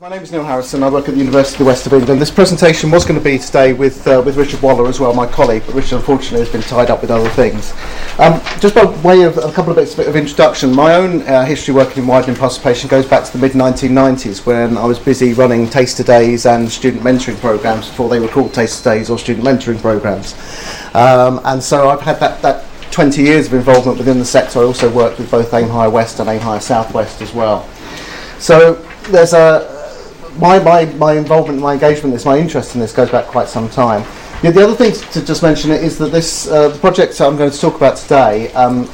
My name is Neil Harrison. I work at the University of the West of England. This presentation was going to be today with Richard Waller as well, my colleague, but Richard unfortunately has been tied up with other things. Just by way of a couple of bits of introduction, my own history working in widening participation goes back to the mid-1990s when I was busy running taster days and student mentoring programmes before they were called taster days or student mentoring programmes. And so I've had that 20 years of involvement within the sector. I also worked with both Aimhigher West and Aimhigher South West as well. So there's a My involvement, my engagement in this, my interest in this goes back quite some time. The other thing to just mention is that this the project I'm going to talk about today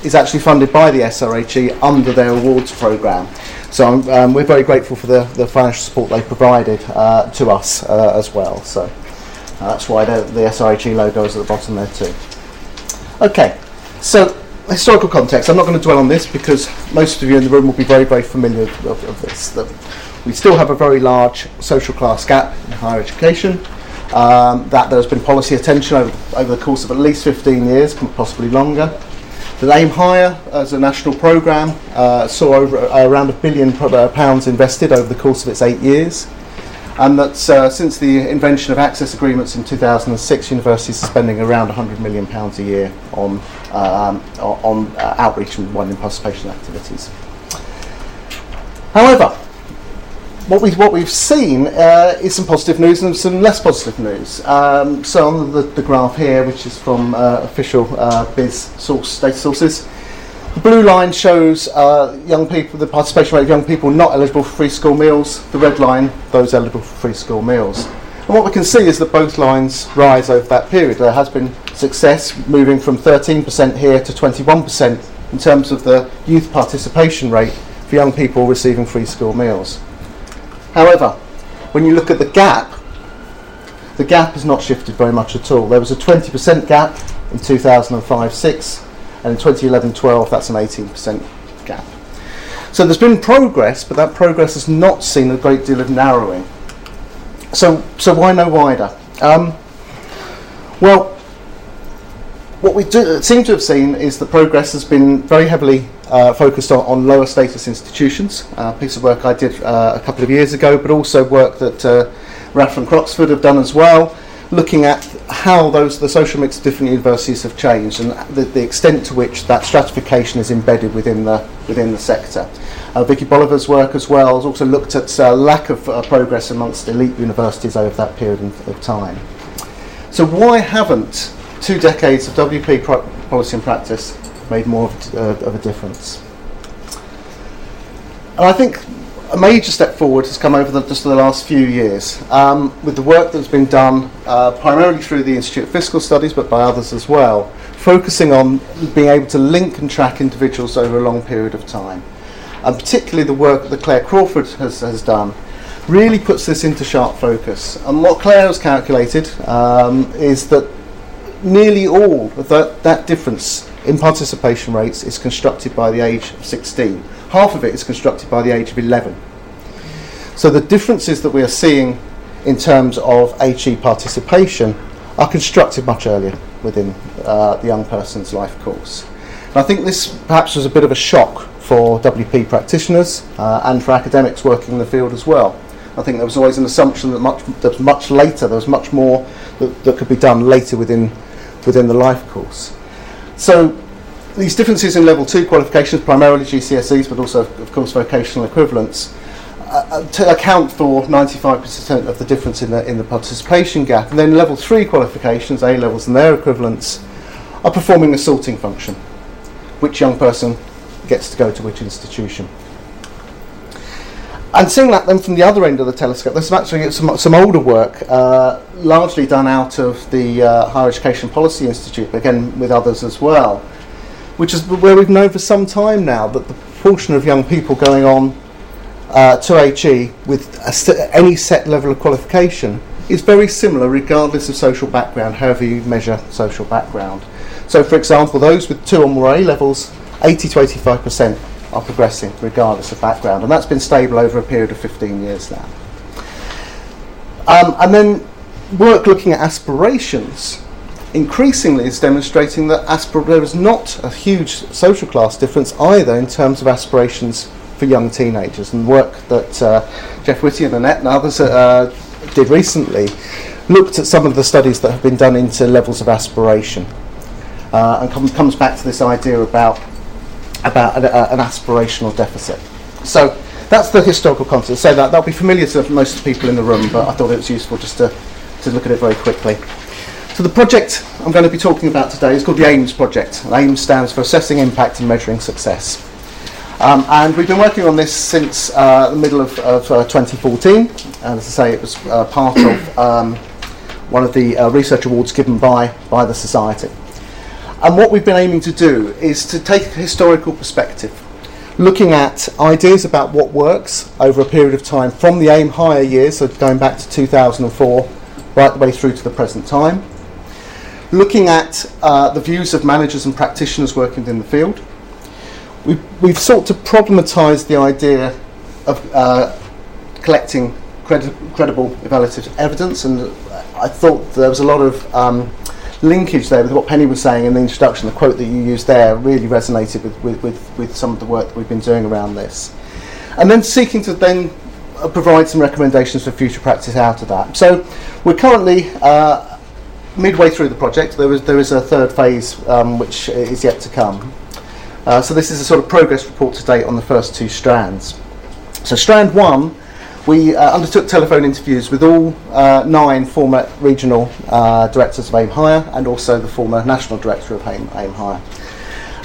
is actually funded by the SRHE under their awards programme. So we're very grateful for the financial support they provided to us as well. So that's why the SRHE logo is at the bottom there too. Okay, so historical context. I'm not going to dwell on this because most of you in the room will be very, very familiar of this. We still have a very large social class gap in higher education. That there's been policy attention over the course of at least 15 years, possibly longer. The Aimhigher, as a national programme, saw around £1 billion invested over the course of its 8 years. And that's since the invention of access agreements in 2006, universities are spending around £100 million a year on outreach and widening participation activities. However, what we've seen is some positive news and some less positive news. So on the graph here, which is from official BIS data sources, the blue line shows young people, the participation rate of young people not eligible for free school meals. The red line, those eligible for free school meals. And what we can see is that both lines rise over that period. There has been success moving from 13% here to 21% in terms of the youth participation rate for young people receiving free school meals. However, when you look at the gap has not shifted very much at all. There was a 20% gap in 2005-06, and in 2011-12, that's an 18% gap. So there's been progress, but that progress has not seen a great deal of narrowing. So why no wider? Well, what we seem to have seen is that progress has been very heavily focused on lower status institutions, a piece of work I did a couple of years ago, but also work that Raffe and Croxford have done as well, looking at how the social mix of different universities have changed and the extent to which that stratification is embedded within the sector. Vicky Bolivar's work as well has also looked at lack of progress amongst elite universities over that period of time. So why haven't 2 decades of WP policy and practice made more of a difference? And I think a major step forward has come over just the last few years with the work that's been done primarily through the Institute of Fiscal Studies but by others as well, focusing on being able to link and track individuals over a long period of time. And particularly the work that Claire Crawford has done really puts this into sharp focus. And what Claire has calculated is that nearly all of that difference in participation rates is constructed by the age of 16. Half of it is constructed by the age of 11. So the differences that we are seeing in terms of HE participation are constructed much earlier within the young person's life course. And I think this perhaps was a bit of a shock for WP practitioners and for academics working in the field as well. I think there was always an assumption that there was much more that could be done later within the life course. So these differences in level 2 qualifications, primarily GCSEs, but also of course vocational equivalents, to account for 95% of the difference in the participation gap. And then level 3 qualifications, A levels and their equivalents, are performing a sorting function. Which young person gets to go to which institution? And seeing that then from the other end of the telescope, there's actually some older work, largely done out of the Higher Education Policy Institute, again with others as well, which is where we've known for some time now that the proportion of young people going on to HE with any set level of qualification is very similar regardless of social background, however you measure social background. So for example, those with 2 or more A levels, 80 to 85% are progressing regardless of background, and that's been stable over a period of 15 years now. And then work looking at aspirations increasingly is demonstrating that there is not a huge social class difference either in terms of aspirations for young teenagers, and work that Geoff Whitty and Annette and others did recently looked at some of the studies that have been done into levels of aspiration, and comes back to this idea about an aspirational deficit. So that's the historical context. So that'll be familiar to most of the people in the room, but I thought it was useful just to look at it very quickly. So the project I'm going to be talking about today is called the AIMS project. And AIMS stands for Assessing Impact and Measuring Success. And we've been working on this since the middle of 2014. And as I say, it was part of one of the research awards given by the Society. And what we've been aiming to do is to take a historical perspective, looking at ideas about what works over a period of time from the Aimhigher years, so going back to 2004, right the way through to the present time. Looking at the views of managers and practitioners working within the field. We've sought to problematise the idea of collecting credible evaluative evidence, and I thought there was a lot of linkage there with what Penny was saying in the introduction. The quote that you used there really resonated with some of the work that we've been doing around this. And then seeking to then provide some recommendations for future practice out of that. So we're currently midway through the project. There is a third phase which is yet to come. So this is a sort of progress report to date on the first two strands. So strand one, we undertook telephone interviews with all 9 former regional directors of Aimhigher and also the former national director of Aimhigher.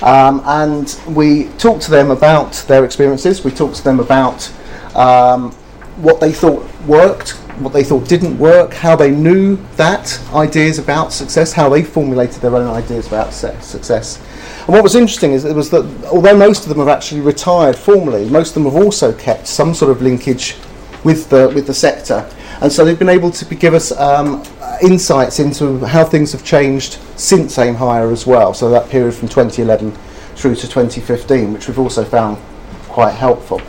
And we talked to them about their experiences. We talked to them about what they thought worked, what they thought didn't work, how they knew that ideas about success, how they formulated their own ideas about success. And what was interesting was that although most of them have actually retired formally, most of them have also kept some sort of linkage with the sector, and so they've been able to give us insights into how things have changed since Aimhigher as well. So that period from 2011 through to 2015, which we've also found quite helpful.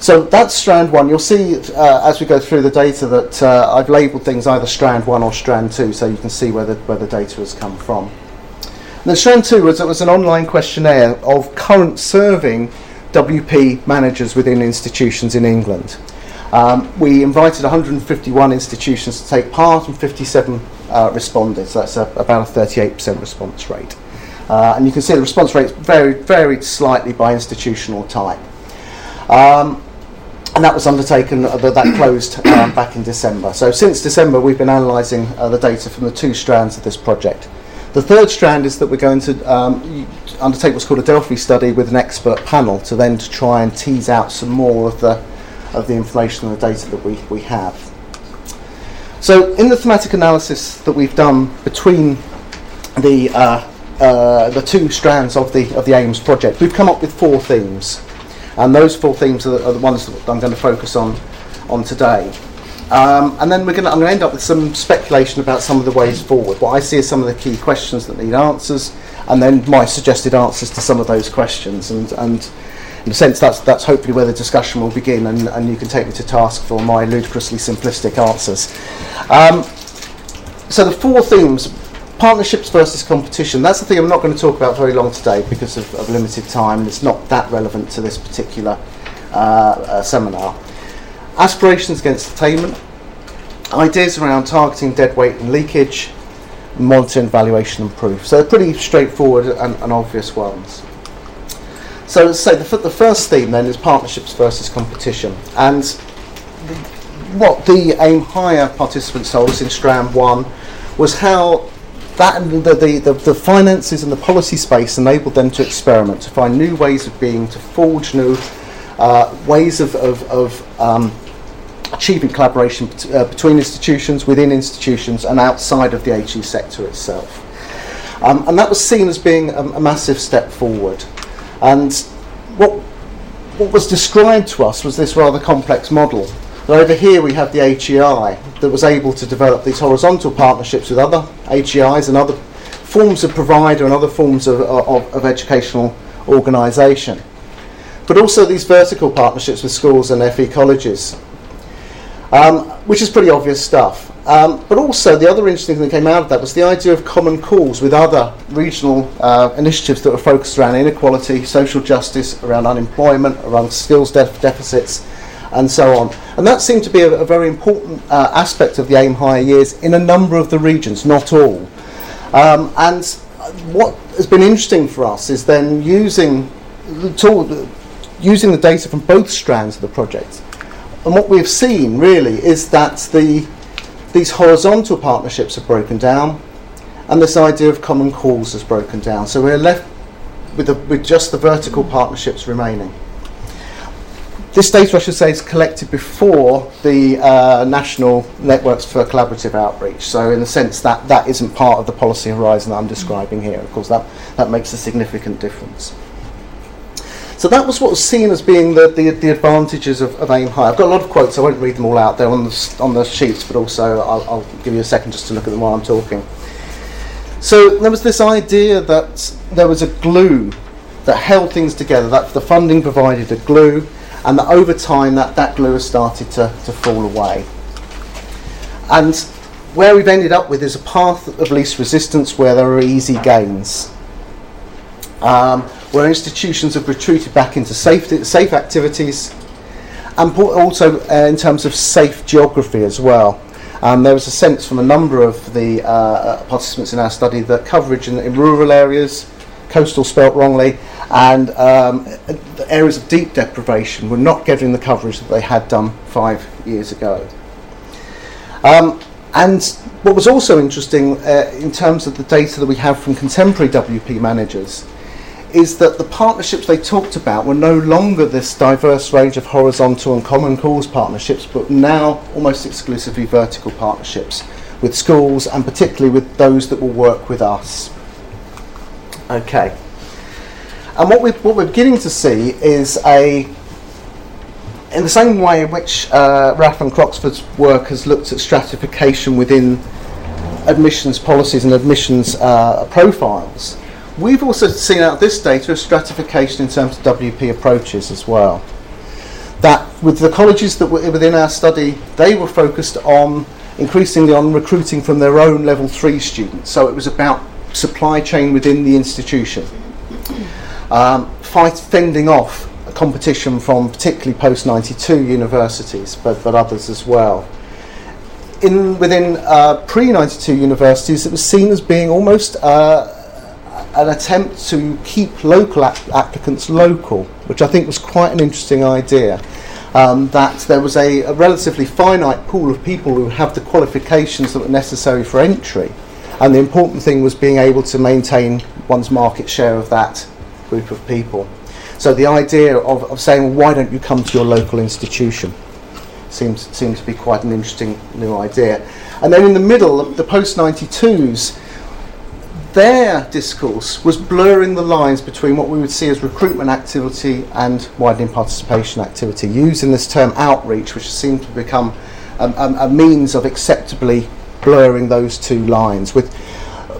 So that's strand one. You'll see as we go through the data that I've labelled things either strand one or strand two, so you can see where the data has come from. And then strand two was an online questionnaire of current serving WP managers within institutions in England. We invited 151 institutions to take part, and 57 responded, so that's about a 38% response rate. And you can see the response rates varied slightly by institutional type. And that was undertaken, that closed back in December. So since December we've been analysing the data from the two strands of this project. The third strand is that we're going to undertake what's called a Delphi study with an expert panel to try and tease out some more of the information and the data that we have. So in the thematic analysis that we've done between the two strands of the AIMS project, we've come up with 4 themes. And those 4 themes are the ones that I'm going to focus on today. And then I'm going to end up with some speculation about some of the ways forward, what I see as some of the key questions that need answers, and then my suggested answers to some of those questions. And in a sense, that's hopefully where the discussion will begin, and you can take me to task for my ludicrously simplistic answers. So the 4 themes, partnerships versus competition, that's the thing I'm not going to talk about very long today because of limited time. It's not that relevant to this particular seminar. Aspirations against attainment, ideas around targeting dead weight and leakage, monitoring, valuation and proof. So they're pretty straightforward and obvious ones. So let's say the first theme then is partnerships versus competition, and what the Aimhigher participants told us in strand one was how that the finances and the policy space enabled them to experiment, to find new ways of being, to forge new ways of achieving collaboration between institutions, within institutions and outside of the HE sector itself. And that was seen as being a massive step forward. And what was described to us was this rather complex model. Over here we have the HEI that was able to develop these horizontal partnerships with other HEIs and other forms of provider and other forms of educational organisation, but also these vertical partnerships with schools and FE colleges. which is pretty obvious stuff. But also the other interesting thing that came out of that was the idea of common calls with other regional initiatives that were focused around inequality, social justice, around unemployment, around skills deficits, and so on. And that seemed to be a very important aspect of the Aimhigher years in a number of the regions, not all. And what has been interesting for us is then using the data from both strands of the project. And what we've seen really is that these horizontal partnerships have broken down, and this idea of common calls has broken down. So we're left with just the vertical partnerships remaining. This data, I should say, is collected before the national networks for collaborative outreach. So in the sense that that isn't part of the policy horizon that I'm describing here. Of course, that makes a significant difference. So that was what was seen as being the advantages of Aimhigher. I've got a lot of quotes, so I won't read them all out. They're on the sheets, but also I'll give you a second just to look at them while I'm talking. So there was this idea that there was a glue that held things together, that the funding provided a glue, and that over time that glue has started to fall away. And where we've ended up with is a path of least resistance where there are easy gains. Where institutions have retreated back into safe activities, and also in terms of safe geography as well. There was a sense from a number of the participants in our study that coverage in rural areas, coastal spelt wrongly, and areas of deep deprivation were not getting the coverage that they had done 5 years ago. And what was also interesting in terms of the data that we have from contemporary WP managers is that the partnerships they talked about were no longer this diverse range of horizontal and common cause partnerships, but now almost exclusively vertical partnerships with schools, and particularly with those that will work with us. Okay. And what we're beginning to see is in the same way in which Raffe and Croxford's work has looked at stratification within admissions policies and admissions profiles, we've also seen out this data of stratification in terms of WP approaches as well. That with the colleges that were within our study, they were focused on increasingly on recruiting from their own level 3 students. So it was about supply chain within the institution, fending off competition from particularly post-92 universities, but others as well. Within pre-92 universities, it was seen as being almost an attempt to keep local applicants local, which I think was quite an interesting idea. That there was a relatively finite pool of people who have the qualifications that were necessary for entry, and the important thing was being able to maintain one's market share of that group of people. So the idea of saying, well, why don't you come to your local institution seems to be quite an interesting new idea. And then in the middle, the post-92s, their discourse was blurring the lines between what we would see as recruitment activity and widening participation activity, using this term outreach, which seemed to become a means of acceptably blurring those two lines, with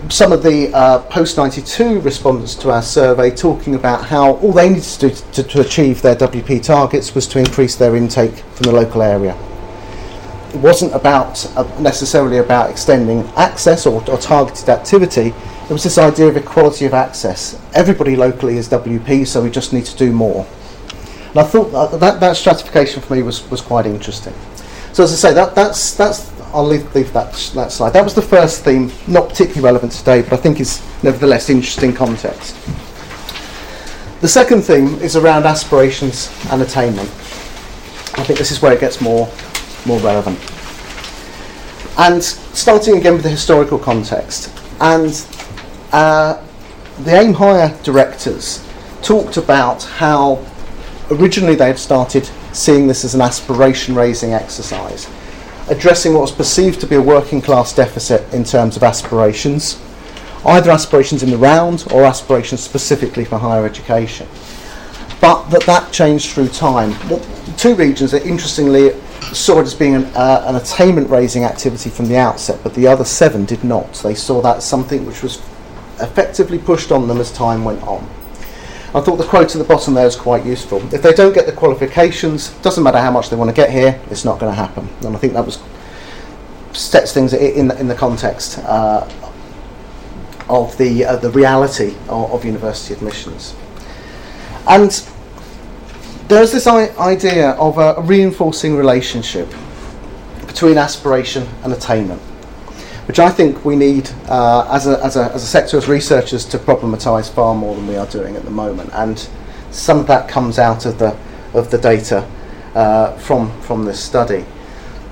some of the post-92 respondents to our survey talking about how all they needed to do to achieve their WP targets was to increase their intake from the local area. It wasn't about necessarily about extending access or targeted activity. It was this idea of equality of access. Everybody locally is WP, so we just need to do more. And I thought that stratification for me was quite interesting. So as I say, that's I'll leave that slide. That was the first theme, not particularly relevant today, but I think is nevertheless interesting context. The second theme is around aspirations and attainment. I think this is where it gets more relevant. And starting again with the historical context, and the Aimhigher directors talked about how originally they had started seeing this as an aspiration-raising exercise, addressing what was perceived to be a working class deficit in terms of aspirations, either aspirations in the round or aspirations specifically for higher education. But that changed through time. The two regions that interestingly saw it as being an attainment raising activity from the outset, but the other 7 did not. They saw that as something which was effectively pushed on them as time went on. I thought the quote at the bottom there is quite useful. If they don't get the qualifications, doesn't matter how much they want to get here, it's not going to happen. And I think that was sets things in the context of the reality of university admissions. And there's this idea of a reinforcing relationship between aspiration and attainment, which I think we need as a sector, as researchers, to problematise far more than we are doing at the moment. And some of that comes out of the data from this study.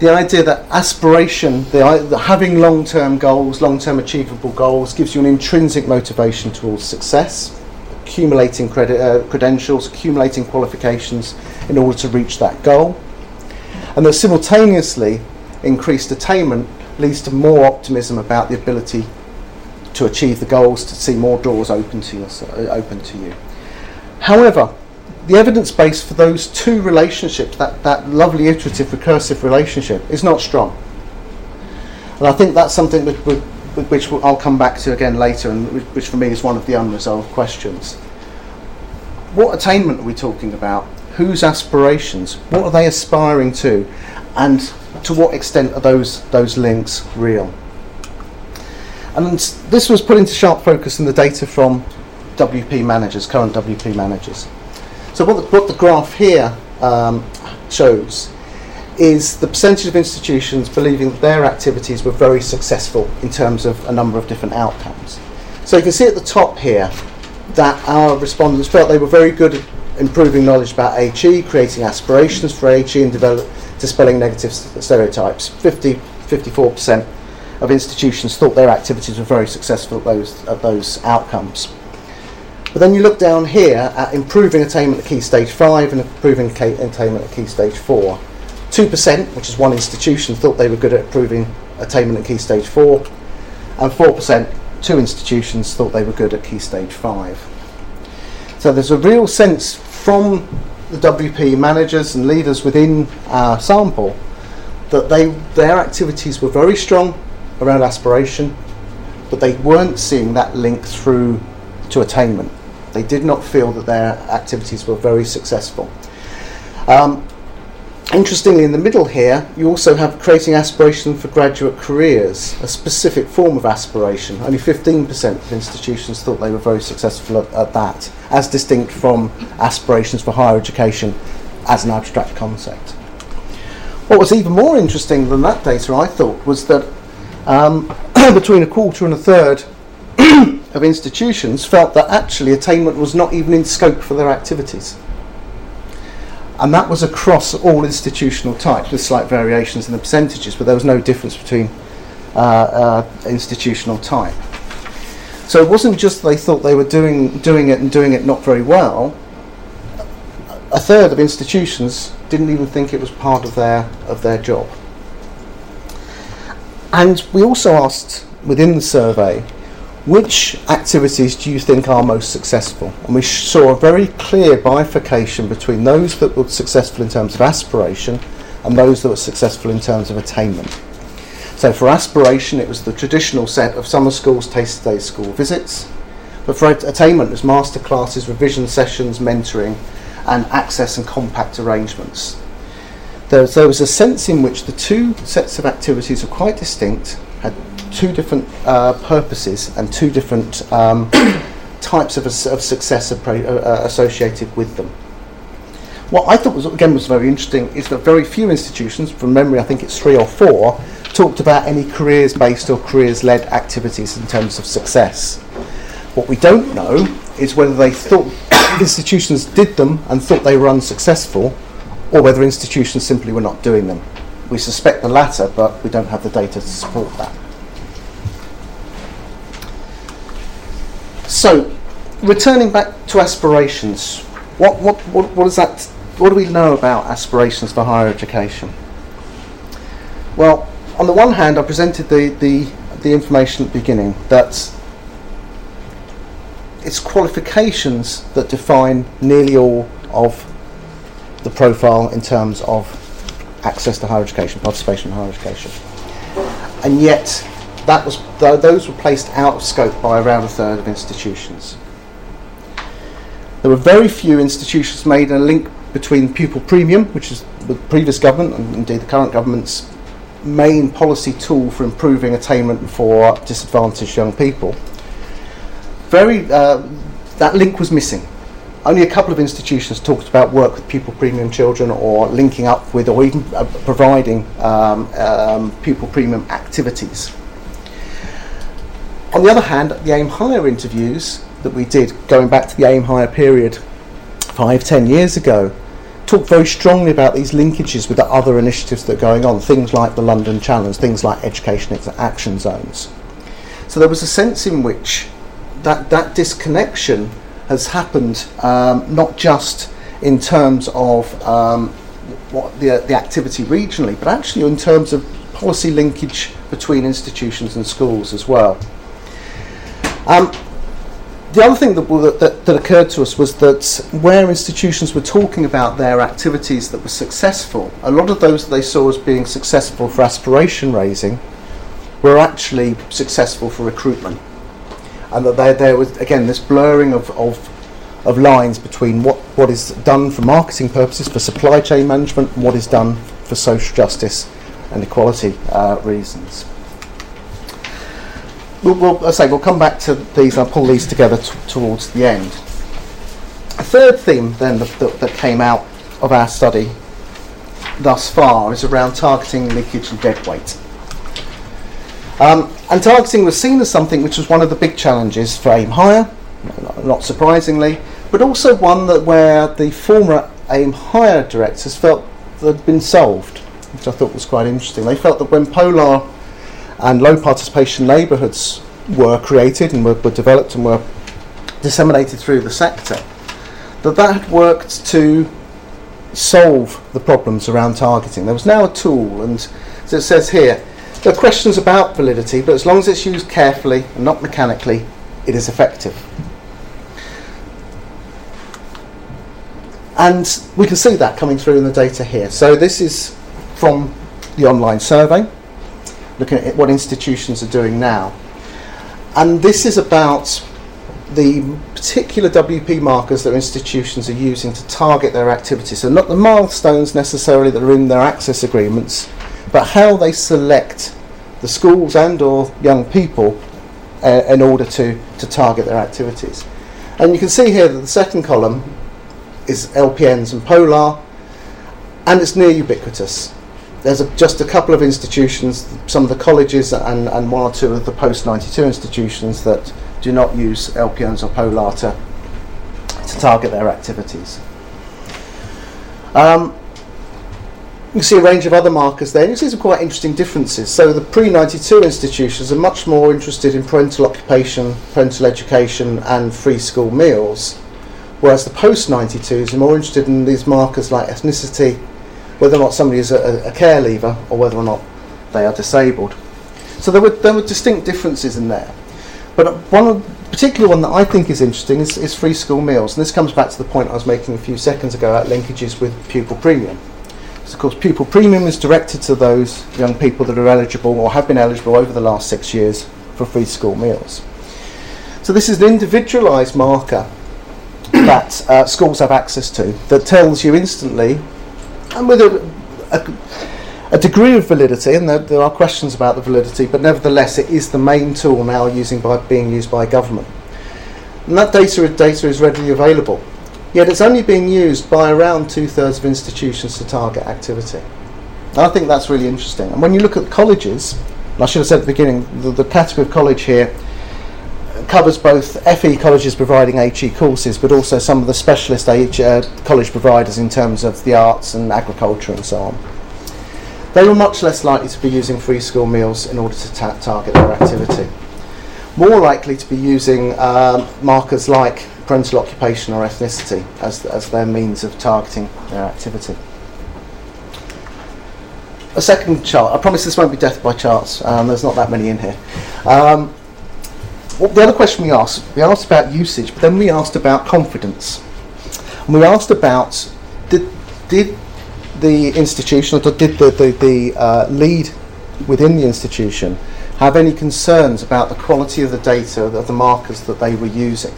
The idea that aspiration, having long-term goals, long-term achievable goals, gives you an intrinsic motivation towards success, accumulating credentials, accumulating qualifications in order to reach that goal. And that simultaneously increased attainment leads to more optimism about the ability to achieve the goals, to see more doors open to you. However, the evidence base for those two relationships, that lovely iterative recursive relationship, is not strong. And I think that's something which I'll come back to again later, and which for me is one of the unresolved questions. What attainment are we talking about? Whose aspirations? What are they aspiring to? And to what extent are those links real? And this was put into sharp focus in the data from WP managers, current WP managers. So what the graph here shows is the percentage of institutions believing that their activities were very successful in terms of a number of different outcomes. So you can see at the top here that our respondents felt they were very good at improving knowledge about HE, creating aspirations for HE, and dispelling negative stereotypes. 54% of institutions thought their activities were very successful at those outcomes. But then you look down here at improving attainment at key stage 5 and improving attainment at key stage 4. 2%, which is one institution, thought they were good at improving attainment at key stage 4, and 4%, two institutions, thought they were good at key stage 5. So there's a real sense from the WP managers and leaders within our sample that their activities were very strong around aspiration, but they weren't seeing that link through to attainment. They did not feel that their activities were very successful. Interestingly, in the middle here, you also have creating aspiration for graduate careers, a specific form of aspiration. Only 15% of institutions thought they were very successful at that, as distinct from aspirations for higher education as an abstract concept. What was even more interesting than that data, I thought, was that between a quarter and a third of institutions felt that actually attainment was not even in scope for their activities. And that was across all institutional types, with slight variations in the percentages, but there was no difference between institutional type. So it wasn't just they thought they were doing it not very well. A third of institutions didn't even think it was part of their job. And we also asked within the survey, which activities do you think are most successful? And we saw a very clear bifurcation between those that were successful in terms of aspiration and those that were successful in terms of attainment. So for aspiration, it was the traditional set of summer schools, taste days, school visits. But for attainment, it was master classes, revision sessions, mentoring, and access and compact arrangements. There was a sense in which the two sets of activities are quite distinct, had two different purposes and two different types of success associated with them. What I thought was very interesting is that very few institutions, from memory I think it's 3 or 4, talked about any careers-based or careers-led activities in terms of success. What we don't know is whether they thought institutions did them and thought they were unsuccessful, or whether institutions simply were not doing them. We suspect the latter, but we don't have the data to support that. So, returning back to aspirations, what is that? What do we know about aspirations for higher education? Well, on the one hand, I presented the information at the beginning that it's qualifications that define nearly all of the profile in terms of access to higher education, participation in higher education, and yet those were placed out of scope by around a third of institutions. There were very few institutions made a link between pupil premium, which is the previous government and indeed the current government's main policy tool for improving attainment for disadvantaged young people. That link was missing. Only a couple of institutions talked about work with pupil premium children or linking up with or even providing pupil premium activities. On the other hand, the Aimhigher interviews that we did, going back to the Aimhigher period 5-10 years ago, talk very strongly about these linkages with the other initiatives that are going on, things like the London Challenge, things like Education Action Zones. So there was a sense in which that disconnection has happened, not just in terms of what the activity regionally, but actually in terms of policy linkage between institutions and schools as well. The other thing that occurred to us was that where institutions were talking about their activities that were successful, a lot of those that they saw as being successful for aspiration raising were actually successful for recruitment. And that there was, again, this blurring of lines between what is done for marketing purposes, for supply chain management, and what is done for social justice and equality reasons. We'll come back to these, and I'll pull these together towards the end. A third theme then that came out of our study thus far is around targeting, leakage and dead weight. And targeting was seen as something which was one of the big challenges for Aimhigher, not surprisingly, but also one that where the former Aimhigher directors felt that had been solved, which I thought was quite interesting. They felt that when POLAR and low participation neighbourhoods were created and were developed and were disseminated through the sector, that had worked to solve the problems around targeting. There was now a tool, and as it says here, there are questions about validity, but as long as it's used carefully and not mechanically, it is effective. And we can see that coming through in the data here. So this is from the online survey, looking at what institutions are doing now. And this is about the particular WP markers that institutions are using to target their activities. So not the milestones necessarily that are in their access agreements, but how they select the schools and or young people in order to target their activities. And you can see here that the second column is LPNs and POLAR, and it's near ubiquitous. There's just a couple of institutions, some of the colleges and one or two of the post-92 institutions that do not use LPNs or POLAR to target their activities. You see a range of other markers there. You see some quite interesting differences. So the pre-92 institutions are much more interested in parental occupation, parental education and free school meals, whereas the post-92s are more interested in these markers like ethnicity, whether or not somebody is a care leaver or whether or not they are disabled. So there were distinct differences in there. But one particular one that I think is interesting is free school meals. And this comes back to the point I was making a few seconds ago about linkages with pupil premium. So of course pupil premium is directed to those young people that are eligible or have been eligible over the last 6 years for free school meals. So this is an individualised marker that schools have access to that tells you instantly, and with a degree of validity, and there are questions about the validity, but nevertheless it is the main tool now being used by government. And that data is readily available, yet it's only being used by around 2/3 of institutions to target activity. And I think that's really interesting. And when you look at colleges, and I should have said at the beginning, the category of college here covers both FE colleges providing HE courses, but also some of the specialist college providers in terms of the arts and agriculture and so on. They were much less likely to be using free school meals in order to target their activity. More likely to be using markers like parental occupation or ethnicity as their means of targeting their activity. A second chart. I promise this won't be death by charts. There's not that many in here. The other question we asked about usage, but then we asked about confidence. And we asked about did the institution, or did the lead within the institution have any concerns about the quality of the data, of the markers that they were using?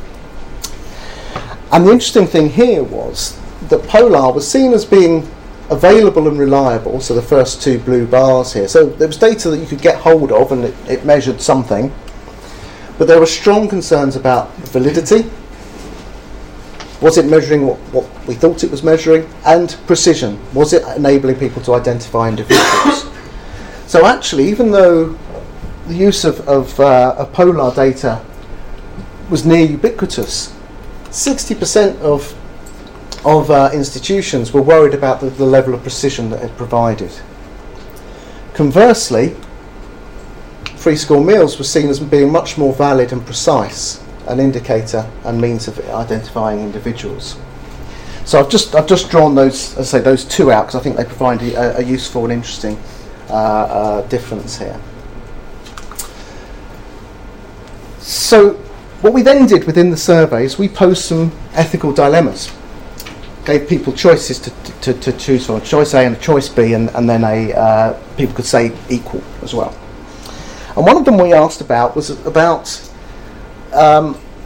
And the interesting thing here was that Polar was seen as being available and reliable, so the first two blue bars here. So there was data that you could get hold of and it measured something, but there were strong concerns about validity. Was it measuring what we thought it was measuring? And precision. Was it enabling people to identify individuals? So actually, even though the use of Polar data was near ubiquitous, 60% of institutions were worried about the level of precision that it provided. Conversely, free school meals were seen as being much more valid and precise, an indicator and means of identifying individuals. So I've just drawn those, as I say, those two out because I think they provide a useful and interesting difference here. So what we then did within the survey is we posed some ethical dilemmas. Gave people choices to choose from, a choice A and a choice B, and then people could say equal as well. And one of them we asked about was about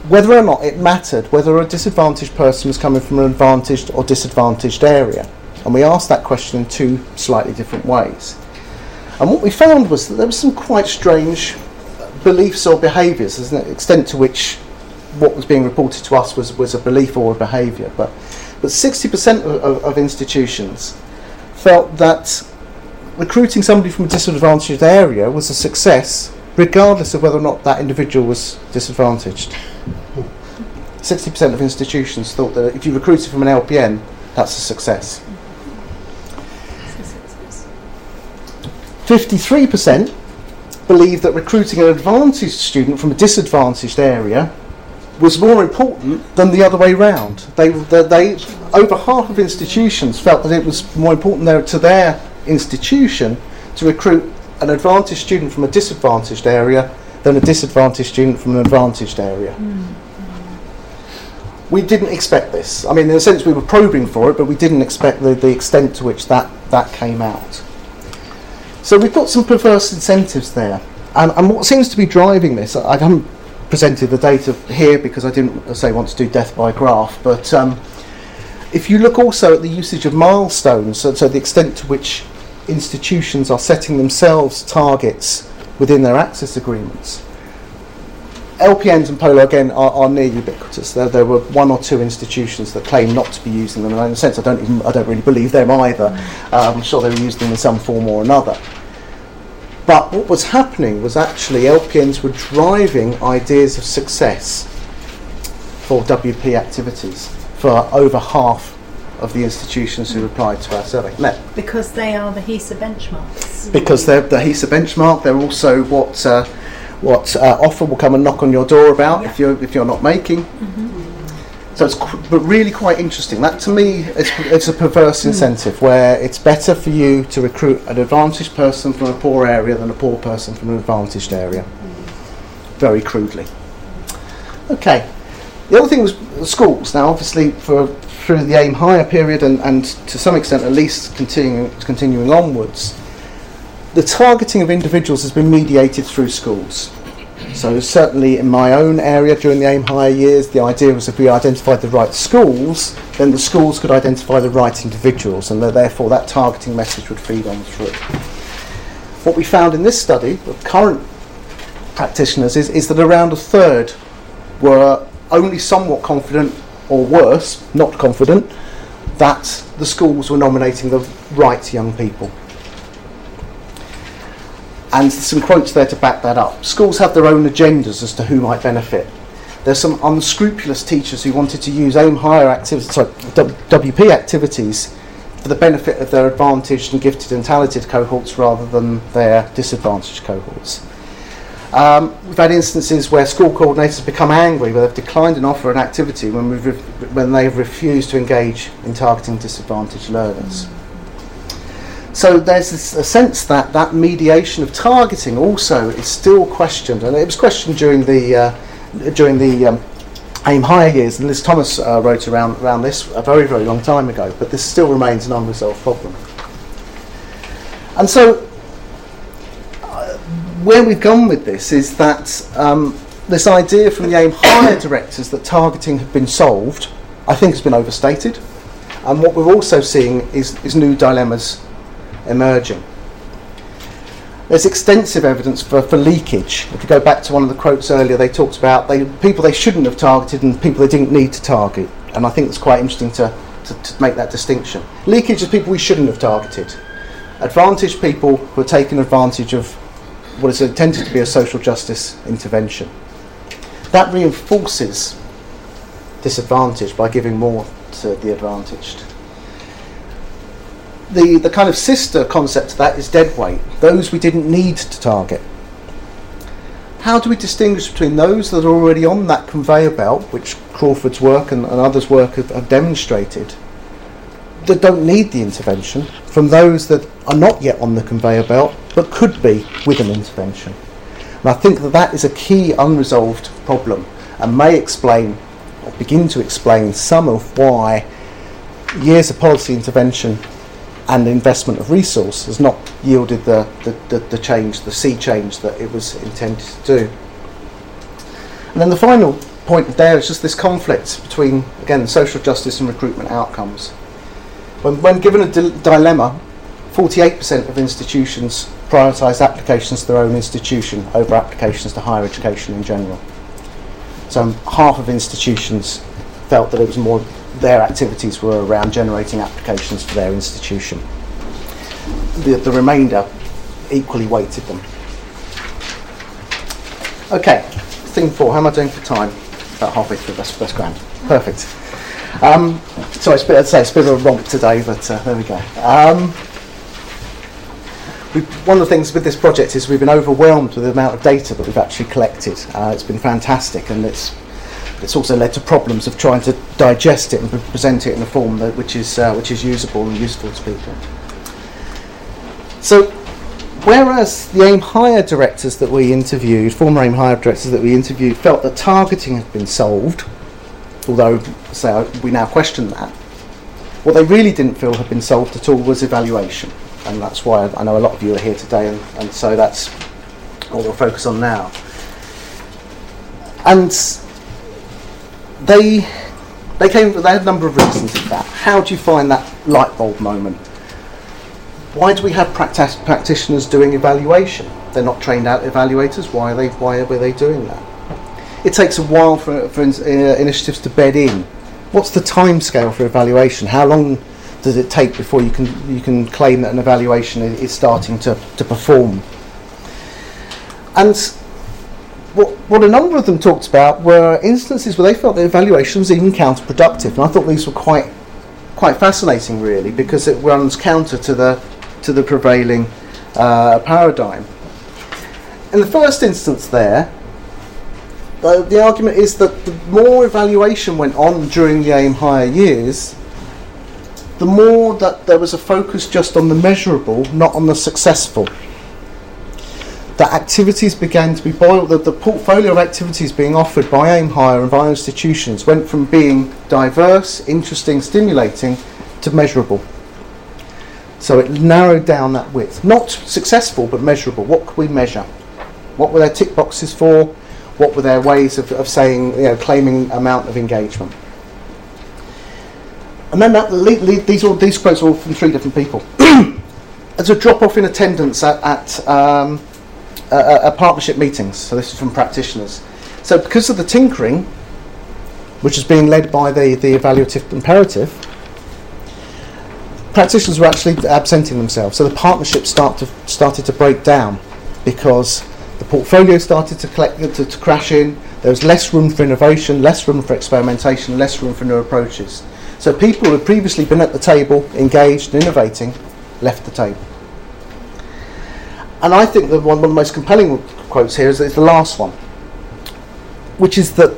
whether or not it mattered whether a disadvantaged person was coming from an advantaged or disadvantaged area. And we asked that question in two slightly different ways. And what we found was that there were some quite strange beliefs or behaviours, as an extent to which what was being reported to us was a belief or a behaviour. But 60% of institutions felt that recruiting somebody from a disadvantaged area was a success, regardless of whether or not that individual was disadvantaged. 60% of institutions thought that if you recruited from an LPN, that's a success. 53% believe that recruiting an advantaged student from a disadvantaged area was more important than the other way round. They over half of institutions felt that it was more important to their institution to recruit an advantaged student from a disadvantaged area than a disadvantaged student from an advantaged area. We didn't expect this. I mean, in a sense we were probing for it, but we didn't expect the extent to which that came out. So we've got some perverse incentives there. And what seems to be driving this, I haven't presented the data here because I didn't, as I say, want to do death by graph, but if you look also at the usage of milestones, so the extent to which institutions are setting themselves targets within their access agreements, LPNs and POLAR again are near ubiquitous. There were one or two institutions that claim not to be using them, and in a sense I don't really believe them either. I'm sure they were using them in some form or another. But what was happening was actually LPNs were driving ideas of success for WP activities for over half of the institutions who replied to our survey. Because they are the HESA benchmarks. Because they're the HESA benchmark, they're also what offer will come and knock on your door about if you're not making. Mm-hmm. So it's but really quite interesting. That to me it's a perverse incentive where it's better for you to recruit an advantaged person from a poor area than a poor person from an advantaged area. Very crudely. Okay. The other thing was schools. Now obviously through the Aimhigher period and to some extent at least continuing onwards, the targeting of individuals has been mediated through schools. So certainly in my own area during the Aimhigher years, the idea was if we identified the right schools, then the schools could identify the right individuals, and therefore that targeting message would feed on through. What we found in this study of current practitioners is that around a third were only somewhat confident, or worse, not confident, that the schools were nominating the right young people. And some quotes there to back that up. Schools have their own agendas as to who might benefit. There's some unscrupulous teachers who wanted to use WP activities for the benefit of their advantaged and gifted and talented cohorts rather than their disadvantaged cohorts. We've had instances where school coordinators have become angry, where they've declined an offer, an activity, when they've refused to engage in targeting disadvantaged learners. So there's a sense that mediation of targeting also is still questioned, and it was questioned during the Aimhigher years, and Liz Thomas wrote around this a very, very long time ago, but this still remains an unresolved problem. And so where we've gone with this is that this idea from the Aimhigher directors that targeting had been solved I think has been overstated. And what we're also seeing is new dilemmas emerging. There's extensive evidence for leakage. If you go back to one of the quotes earlier, they talked about people they shouldn't have targeted and people they didn't need to target. And I think it's quite interesting to make that distinction. Leakage is people we shouldn't have targeted. Advantaged people who are taking advantage of what is intended to be a social justice intervention. That reinforces disadvantage by giving more to the advantaged. The kind of sister concept to that is deadweight, those we didn't need to target. How do we distinguish between those that are already on that conveyor belt, which Crawford's work and others' work have demonstrated, that don't need the intervention, from those that are not yet on the conveyor belt, but could be with an intervention? And I think that is a key unresolved problem and may explain, or begin to explain, some of why years of policy intervention and investment of resource has not yielded the change, the sea change that it was intended to do. And then the final point there is just this conflict between, again, social justice and recruitment outcomes. When given a dilemma, 48% of institutions prioritise applications to their own institution over applications to higher education in general. So half of institutions felt that it was more their activities were around generating applications for their institution. The remainder equally weighted them. Okay, thing four, how am I doing for time? About halfway through, that's grand. Perfect. So it's a bit of a romp today, but there we go. One of the things with this project is we've been overwhelmed with the amount of data that we've actually collected. It's been fantastic, and it's also led to problems of trying to digest it and present it in a form that which is usable and useful to people. So, whereas the Aimhigher directors that we interviewed, former Aimhigher directors that we interviewed, felt that targeting had been solved, although so we now question that, what they really didn't feel had been solved at all was evaluation. And that's why I know a lot of you are here today, and so that's what we'll focus on now. And they came. They had a number of reasons for that. How do you find that light bulb moment? Why do we have practitioners doing evaluation? They're not trained out evaluators. Why are they doing that? It takes a while for initiatives to bed in. What's the timescale for evaluation? How long does it take before you can claim that an evaluation is starting to perform? And what a number of them talked about were instances where they felt that evaluations even counterproductive, and I thought these were quite fascinating, really, because it runs counter to the prevailing paradigm. In the first instance, there, the argument is that the more evaluation went on during the Aimhigher years, the more that there was a focus just on the measurable, not on the successful. That activities began to be boiled, that the portfolio of activities being offered by Aimhigher and by institutions went from being diverse, interesting, stimulating to measurable. So it narrowed down that width. Not successful, but measurable. What could we measure? What were their tick boxes for? What were their ways of saying, claiming amount of engagement? And then these quotes are all from three different people. There's a drop-off in attendance at partnership meetings, so this is from practitioners. So because of the tinkering, which is being led by the evaluative imperative, practitioners were actually absenting themselves. So the partnerships started to break down because the portfolio started to crash in. There was less room for innovation, less room for experimentation, less room for new approaches. So people who had previously been at the table, engaged and innovating, left the table. And I think that one of the most compelling quotes here is the last one, which is that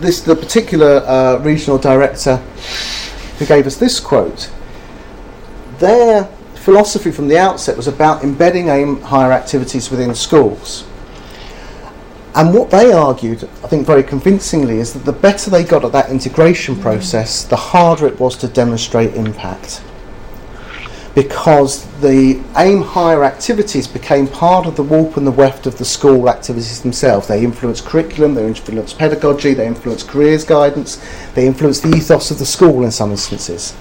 the particular regional director who gave us this quote, their philosophy from the outset was about embedding Aimhigher activities within schools. And what they argued, I think very convincingly, is that the better they got at that integration process, the harder it was to demonstrate impact. Because the Aimhigher activities became part of the warp and the weft of the school activities themselves. They influence curriculum, they influence pedagogy, they influence careers guidance, they influence the ethos of the school in some instances.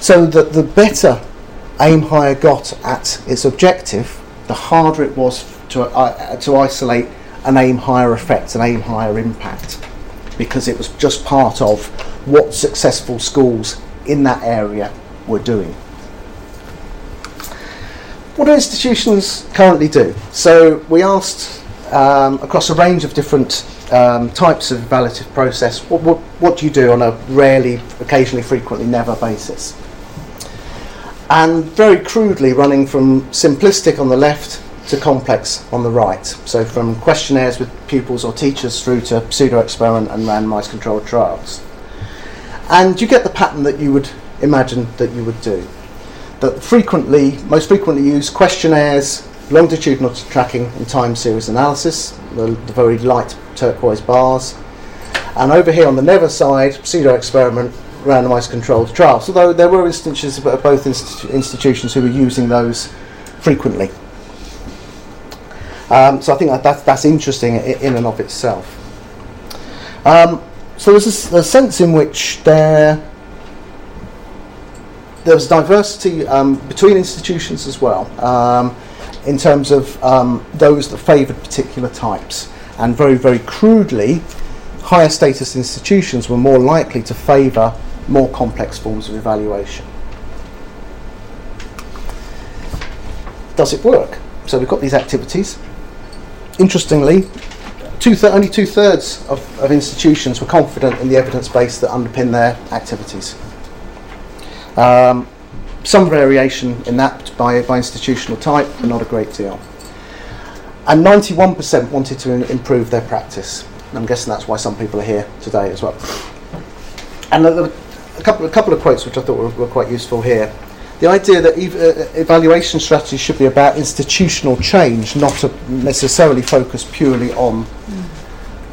So that the better Aimhigher got at its objective, the harder it was to isolate an Aimhigher effect, an Aimhigher impact, because it was just part of what successful schools in that area were doing. What do institutions currently do? So we asked across a range of different types of evaluative process, what do you do on a rarely, occasionally, frequently, never basis? And very crudely running from simplistic on the left to complex on the right. So from questionnaires with pupils or teachers through to pseudo-experiment and randomised controlled trials. And you get the pattern that you would imagine that you would do. That most frequently used questionnaires, longitudinal tracking and time series analysis, the very light turquoise bars. And over here on the never side, pseudo-experiment, randomised controlled trials, although there were instances of both institutions who were using those frequently. So I think that's interesting in and of itself. So there's a sense in which there's diversity between institutions as well, in terms of those that favoured particular types. And very, very crudely, higher status institutions were more likely to favour more complex forms of evaluation. Does it work? So we've got these activities. Interestingly, only two-thirds of institutions were confident in the evidence base that underpin their activities. Some variation in that by institutional type, but not a great deal. And 91% wanted to improve their practice. And I'm guessing that's why some people are here today as well. And a couple of quotes which I thought were quite useful here. The idea that evaluation strategies should be about institutional change, not necessarily focused purely on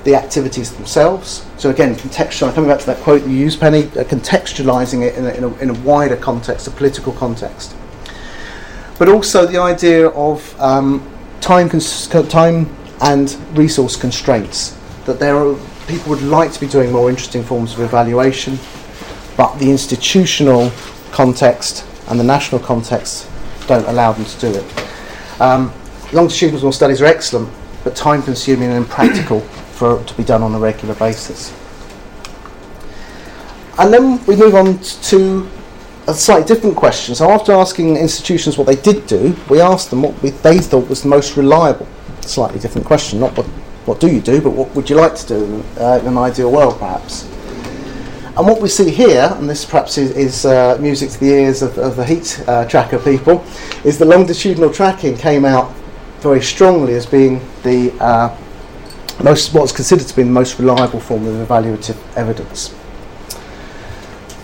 the activities themselves. So again, coming back to that quote you used, Penny, contextualising it in a wider context, a political context. But also the idea of time and resource constraints, that people would like to be doing more interesting forms of evaluation, but the institutional context and the national context don't allow them to do it. Longitudinal studies are excellent, but time-consuming and impractical for it to be done on a regular basis. And then we move on to a slightly different question. So after asking institutions what they did do, we asked them what they thought was the most reliable. Slightly different question, not what do you do, but what would you like to do in an ideal world, perhaps. And what we see here, and this perhaps is music to the ears of the heat tracker people, is the longitudinal tracking came out very strongly as being the what's considered to be the most reliable form of evaluative evidence.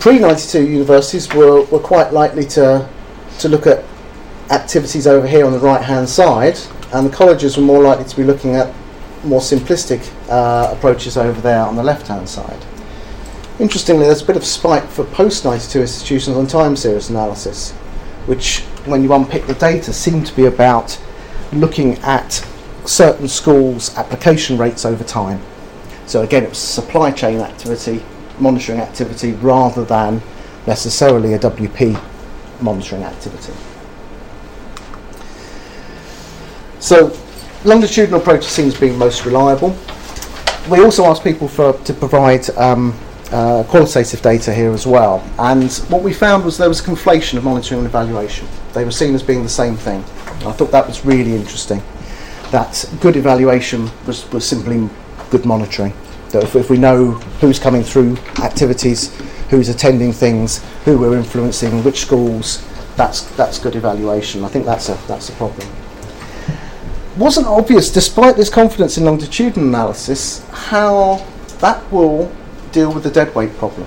Pre-92 universities were quite likely to look at activities over here on the right-hand side, and the colleges were more likely to be looking at more simplistic approaches over there on the left-hand side. Interestingly, there's a bit of spike for post-92 institutions on time series analysis, which, when you unpick the data, seem to be about looking at certain schools' application rates over time. So again, it was supply chain activity, monitoring activity, rather than necessarily a WP monitoring activity. So longitudinal approach seems being most reliable. We also asked people to provide qualitative data here as well, and what we found was there was a conflation of monitoring and evaluation. They were seen as being the same thing. I thought that was really interesting, that good evaluation was simply good monitoring. That if we know who's coming through activities, who's attending things, who we're influencing, which schools, that's good evaluation. I think that's a problem. Wasn't obvious, despite this confidence in longitudinal analysis, how that will deal with the deadweight problem.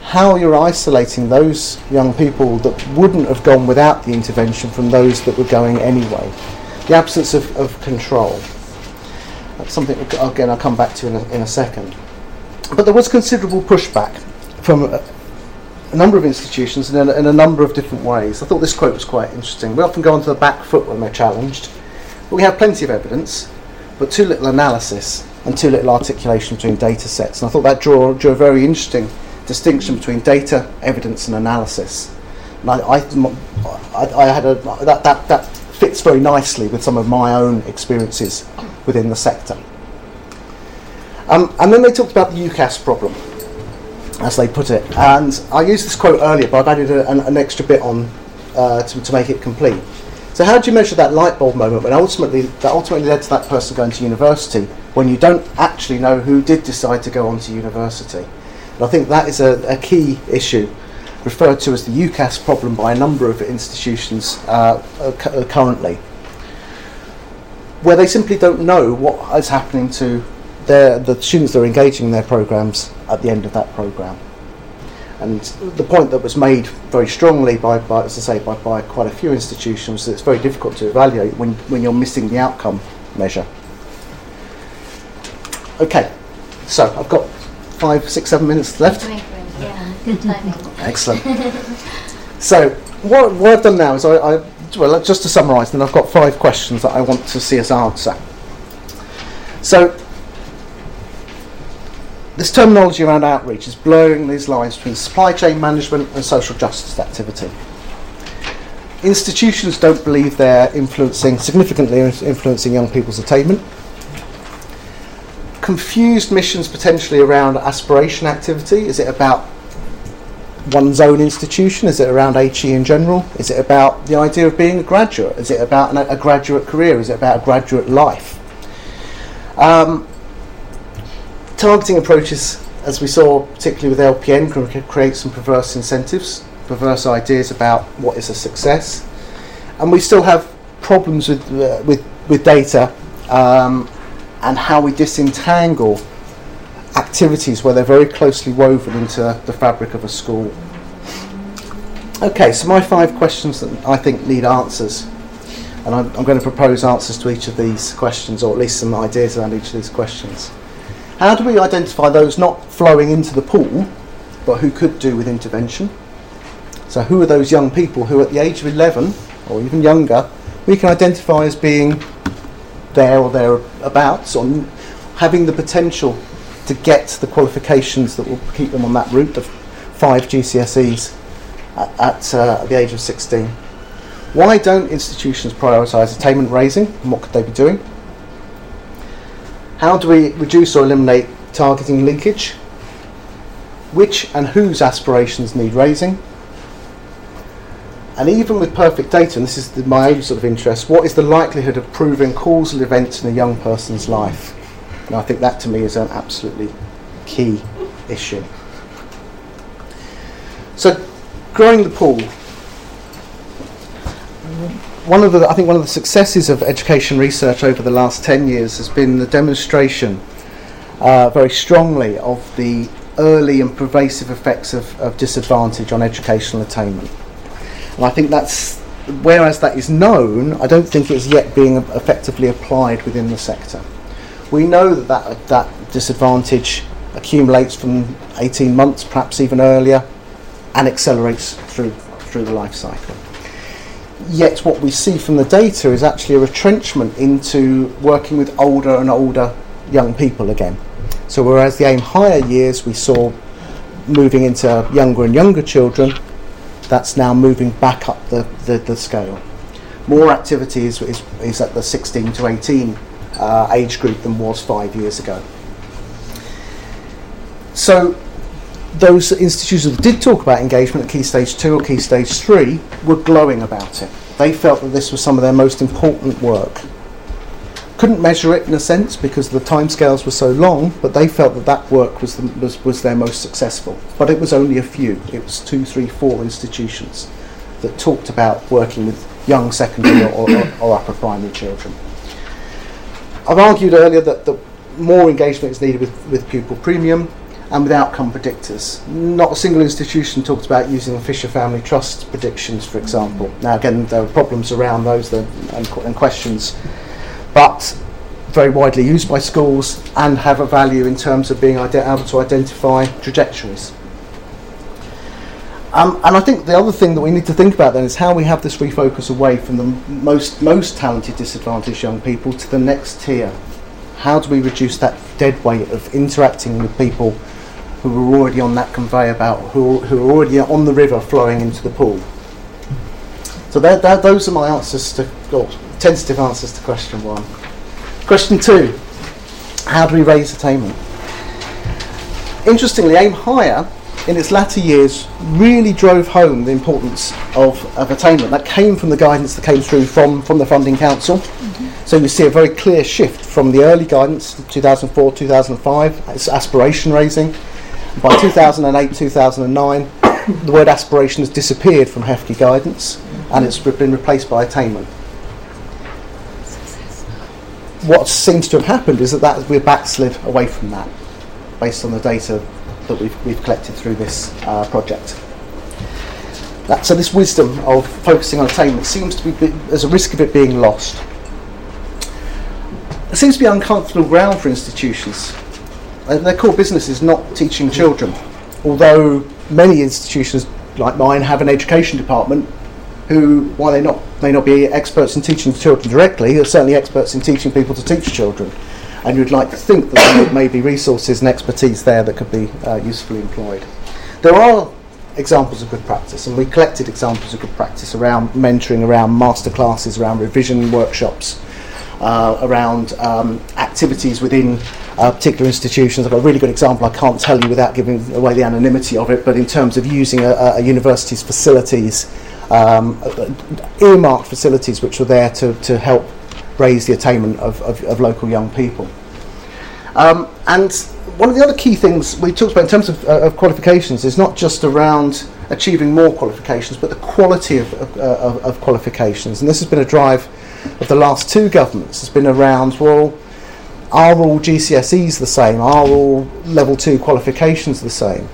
How you're isolating those young people that wouldn't have gone without the intervention from those that were going anyway. The absence of control. That's something, again, I'll come back to in a second. But there was considerable pushback from a number of institutions in a number of different ways. I thought this quote was quite interesting. We often go onto the back foot when we're challenged, but we have plenty of evidence, but too little analysis and too little articulation between data sets. And I thought that drew a very interesting distinction between data, evidence and analysis. And I had a, that fits very nicely with some of my own experiences within the sector. And then they talked about the UCAS problem, as they put it. And I used this quote earlier, but I've added an extra bit on to make it complete. So how do you measure that light bulb moment when ultimately led to that person going to university, when you don't actually know who did decide to go on to university? And I think that is a key issue, referred to as the UCAS problem by a number of institutions currently, where they simply don't know what is happening to the students that are engaging in their programmes at the end of that programme. And the point that was made very strongly by quite a few institutions, that it's very difficult to evaluate when you're missing the outcome measure. Okay, so I've got 5, 6, 7 minutes left. Yeah, good timing. Excellent. So what I've done now is I just to summarise, then I've got 5 questions that I want to see us answer. So this terminology around outreach is blurring these lines between supply chain management and social justice activity. Institutions don't believe they're significantly influencing young people's attainment. Confused missions potentially around aspiration activity. Is it about one's own institution? Is it around HE in general? Is it about the idea of being a graduate? Is it about a graduate career? Is it about a graduate life? Targeting approaches, as we saw, particularly with LPN, can create some perverse incentives, perverse ideas about what is a success. And we still have problems with data and how we disentangle activities where they're very closely woven into the fabric of a school. Okay, so my 5 questions that I think need answers, and I'm going to propose answers to each of these questions, or at least some ideas around each of these questions. How do we identify those not flowing into the pool, but who could do with intervention? So who are those young people who at the age of 11, or even younger, we can identify as being there or thereabouts, or having the potential to get the qualifications that will keep them on that route of 5 GCSEs at the age of 16? Why don't institutions prioritise attainment raising, and what could they be doing? How do we reduce or eliminate targeting linkage? Which and whose aspirations need raising? And even with perfect data, and this is my own sort of interest, what is the likelihood of proving causal events in a young person's life? And I think that to me is an absolutely key issue. So growing the pool. I think one of the successes of education research over the last 10 years has been the demonstration very strongly of the early and pervasive effects of disadvantage on educational attainment. And I think that's, whereas that is known, I don't think it's yet being effectively applied within the sector. We know that disadvantage accumulates from 18 months, perhaps even earlier, and accelerates through the life cycle. Yet what we see from the data is actually a retrenchment into working with older and older young people again. So whereas the Aimhigher years we saw moving into younger and younger children, that's now moving back up the scale. More activity is at the 16 to 18 age group than was 5 years ago. So those institutions that did talk about engagement at Key Stage 2 or Key Stage 3 were glowing about it. They felt that this was some of their most important work. Couldn't measure it in a sense because the timescales were so long, but they felt that work was their most successful. But it was only a few. It was 2, 3, 4 institutions that talked about working with young secondary or upper primary children. I've argued earlier that more engagement is needed with pupil premium and with outcome predictors. Not a single institution talked about using the Fisher Family Trust predictions, for example. Now again, there are problems around those and questions, but very widely used by schools and have a value in terms of being able to identify trajectories. And I think the other thing that we need to think about then is how we have this refocus away from the most talented, disadvantaged young people to the next tier. How do we reduce that dead weight of interacting with people who are already on that conveyor belt, who are already on the river flowing into the pool? So those are my answers to, or tentative answers to question one. Question two, how do we raise attainment? Interestingly, Aimhigher in its latter years really drove home the importance of attainment. That came from the guidance that came through from the Funding Council. Mm-hmm. So you see a very clear shift from the early guidance, 2004, 2005, it's aspiration raising. By 2008, 2009, the word aspiration has disappeared from hefty guidance and it's been replaced by attainment. What seems to have happened is that we're backslid away from that based on the data that we've collected through this project. So this wisdom of focusing on attainment seems to be, there's a risk of it being lost. It seems to be uncomfortable ground for institutions. Their core business is not teaching children, although many institutions like mine have an education department who, while they may not be experts in teaching children directly, are certainly experts in teaching people to teach children. And you'd like to think that there may be resources and expertise there that could be usefully employed. There are examples of good practice, and we collected examples of good practice around mentoring, around masterclasses, around revision workshops, around activities within particular institutions. I've got a really good example I can't tell you without giving away the anonymity of it, but in terms of using a university's facilities, earmarked facilities which were there to help raise the attainment of local young people. And one of the other key things we talked about in terms of qualifications is not just around achieving more qualifications, but the quality of qualifications. And this has been a drive of the last two governments. It's been around, well, are all GCSEs the same? Are all level 2 qualifications the same?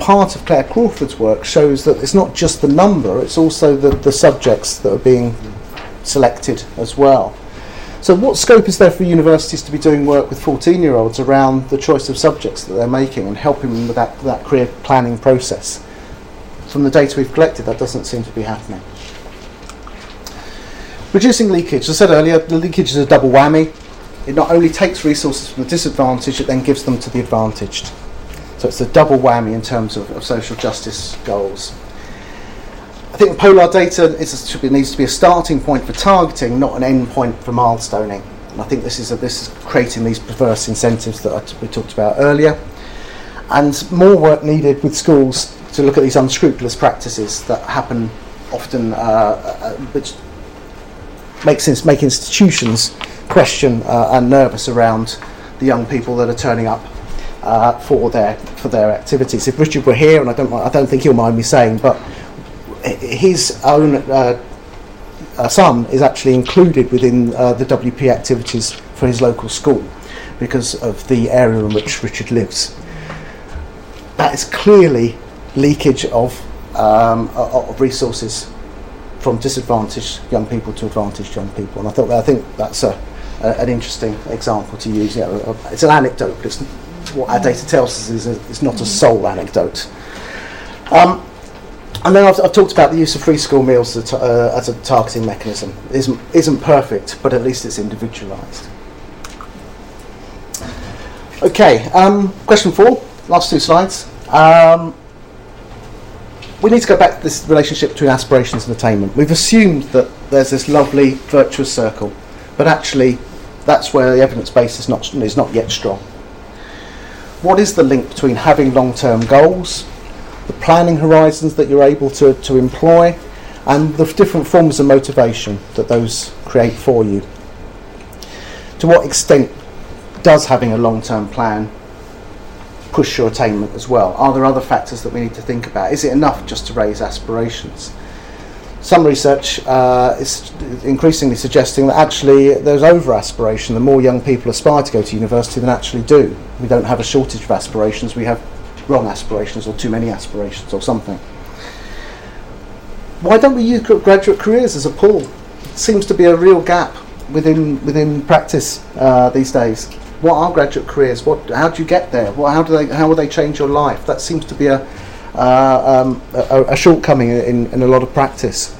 Part of Claire Crawford's work shows that it's not just the number, it's also the subjects that are being selected as well. So what scope is there for universities to be doing work with 14-year-olds around the choice of subjects that they're making and helping them with that career planning process? From the data we've collected, that doesn't seem to be happening. Reducing leakage. As I said earlier, the leakage is a double whammy. It not only takes resources from the disadvantaged, it then gives them to the advantaged. So it's a double whammy in terms of social justice goals. I think the POLAR data needs to be a starting point for targeting, not an end point for milestoning. And I think this is creating these perverse incentives that we talked about earlier. And more work needed with schools to look at these unscrupulous practices that happen often, which make institutions question and nervous around the young people that are turning up for their activities. If Richard were here, and I don't think he'll mind me saying, but his own son is actually included within the WP activities for his local school because of the area in which Richard lives. That is clearly leakage of resources from disadvantaged young people to advantaged young people, and I think that's an interesting example to use. You know, it's an anecdote, but it's what our data tells us is it's not a sole anecdote. And then I've talked about the use of free school meals as a targeting mechanism. It isn't perfect, but at least it's individualised. Okay, question 4, last two slides. We need to go back to this relationship between aspirations and attainment. We've assumed that there's this lovely virtuous circle, but actually that's where the evidence base is not yet strong. What is the link between having long-term goals, the planning horizons that you're able to employ, and the different forms of motivation that those create for you? To what extent does having a long-term plan push your attainment as well? Are there other factors that we need to think about? Is it enough just to raise aspirations? Some research is increasingly suggesting that actually there's over-aspiration. The more young people aspire to go to university than actually do. We don't have a shortage of aspirations, we have wrong aspirations or too many aspirations or something. Why don't we use graduate careers as a pull? It seems to be a real gap within practice these days. What are graduate careers? How do you get there? How do they change your life? That seems to be a, a shortcoming in a lot of practice.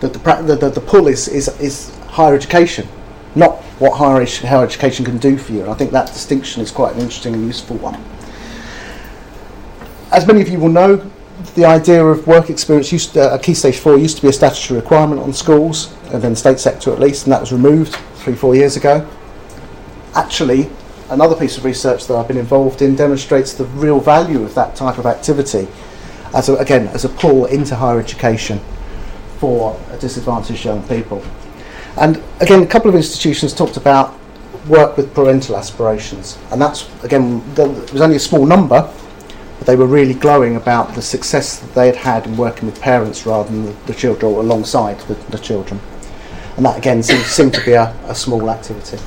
That the pull is higher education, not what higher education can do for you. And I think that distinction is quite an interesting and useful one. As many of you will know, the idea of work experience used to, Key Stage 4 used to be a statutory requirement on schools, and then state sector at least, and that was removed 3-4 years ago. Actually, another piece of research that I've been involved in demonstrates the real value of that type of activity, as a pull into higher education for disadvantaged young people. And again, a couple of institutions talked about work with parental aspirations, and that's, again, it was only a small number, but they were really glowing about the success that they had had in working with parents rather than the children, or alongside the children. And that, again, seemed to be a small activity.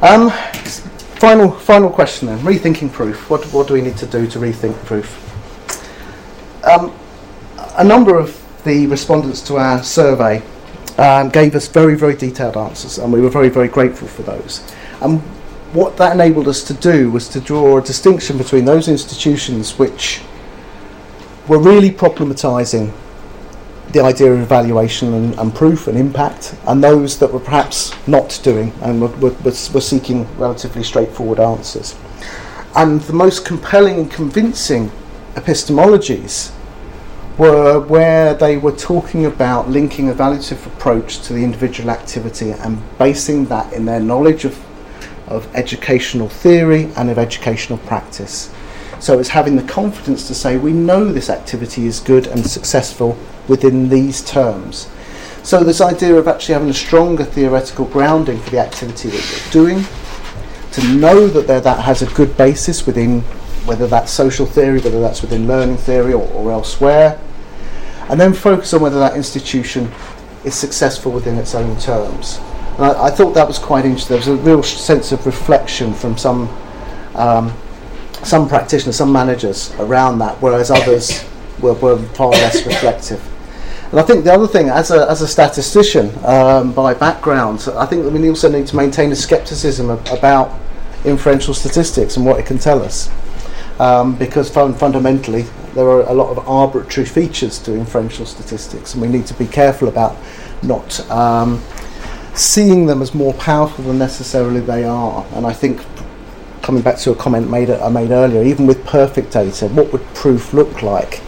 Final question then, rethinking proof. What do we need to do to rethink proof? A number of the respondents to our survey gave us very, very detailed answers, and we were very, very grateful for those. What that enabled us to do was to draw a distinction between those institutions which were really problematising the idea of evaluation and proof and impact, and those that were perhaps not doing and were seeking relatively straightforward answers. And the most compelling and convincing epistemologies were where they were talking about linking a evaluative approach to the individual activity and basing that in their knowledge of educational theory and of educational practice. So it's having the confidence to say, we know this activity is good and successful within these terms. So this idea of actually having a stronger theoretical grounding for the activity that you're doing, to know that that has a good basis within, whether that's social theory, whether that's within learning theory or elsewhere, and then focus on whether that institution is successful within its own terms. And I thought that was quite interesting. There was a real sense of reflection from some practitioners, some managers around that, whereas others were far less reflective. And I think the other thing, as a statistician by background, I think that we also need to maintain a scepticism about inferential statistics and what it can tell us, because fundamentally there are a lot of arbitrary features to inferential statistics, and we need to be careful about not seeing them as more powerful than necessarily they are. And I think, coming back to a comment I made earlier, even with perfect data, what would proof look like?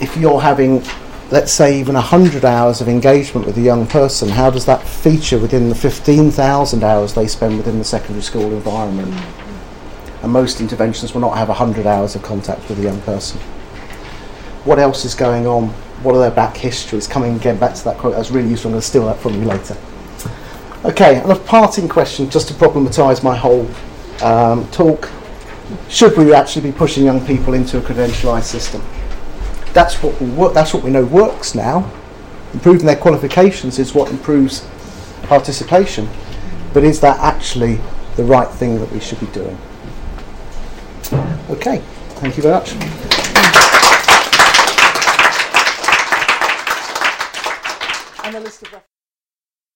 If you're having, let's say, even 100 hours of engagement with a young person, how does that feature within the 15,000 hours they spend within the secondary school environment? And most interventions will not have 100 hours of contact with a young person. What else is going on? What are their back histories? Coming again back to that quote, that was really useful. I'm going to steal that from you later. Okay, and a parting question, just to problematise my whole talk. Should we actually be pushing young people into a credentialised system? That's what we know works now. Improving their qualifications is what improves participation. But is that actually the right thing that we should be doing? Okay, thank you very much. And a list of references.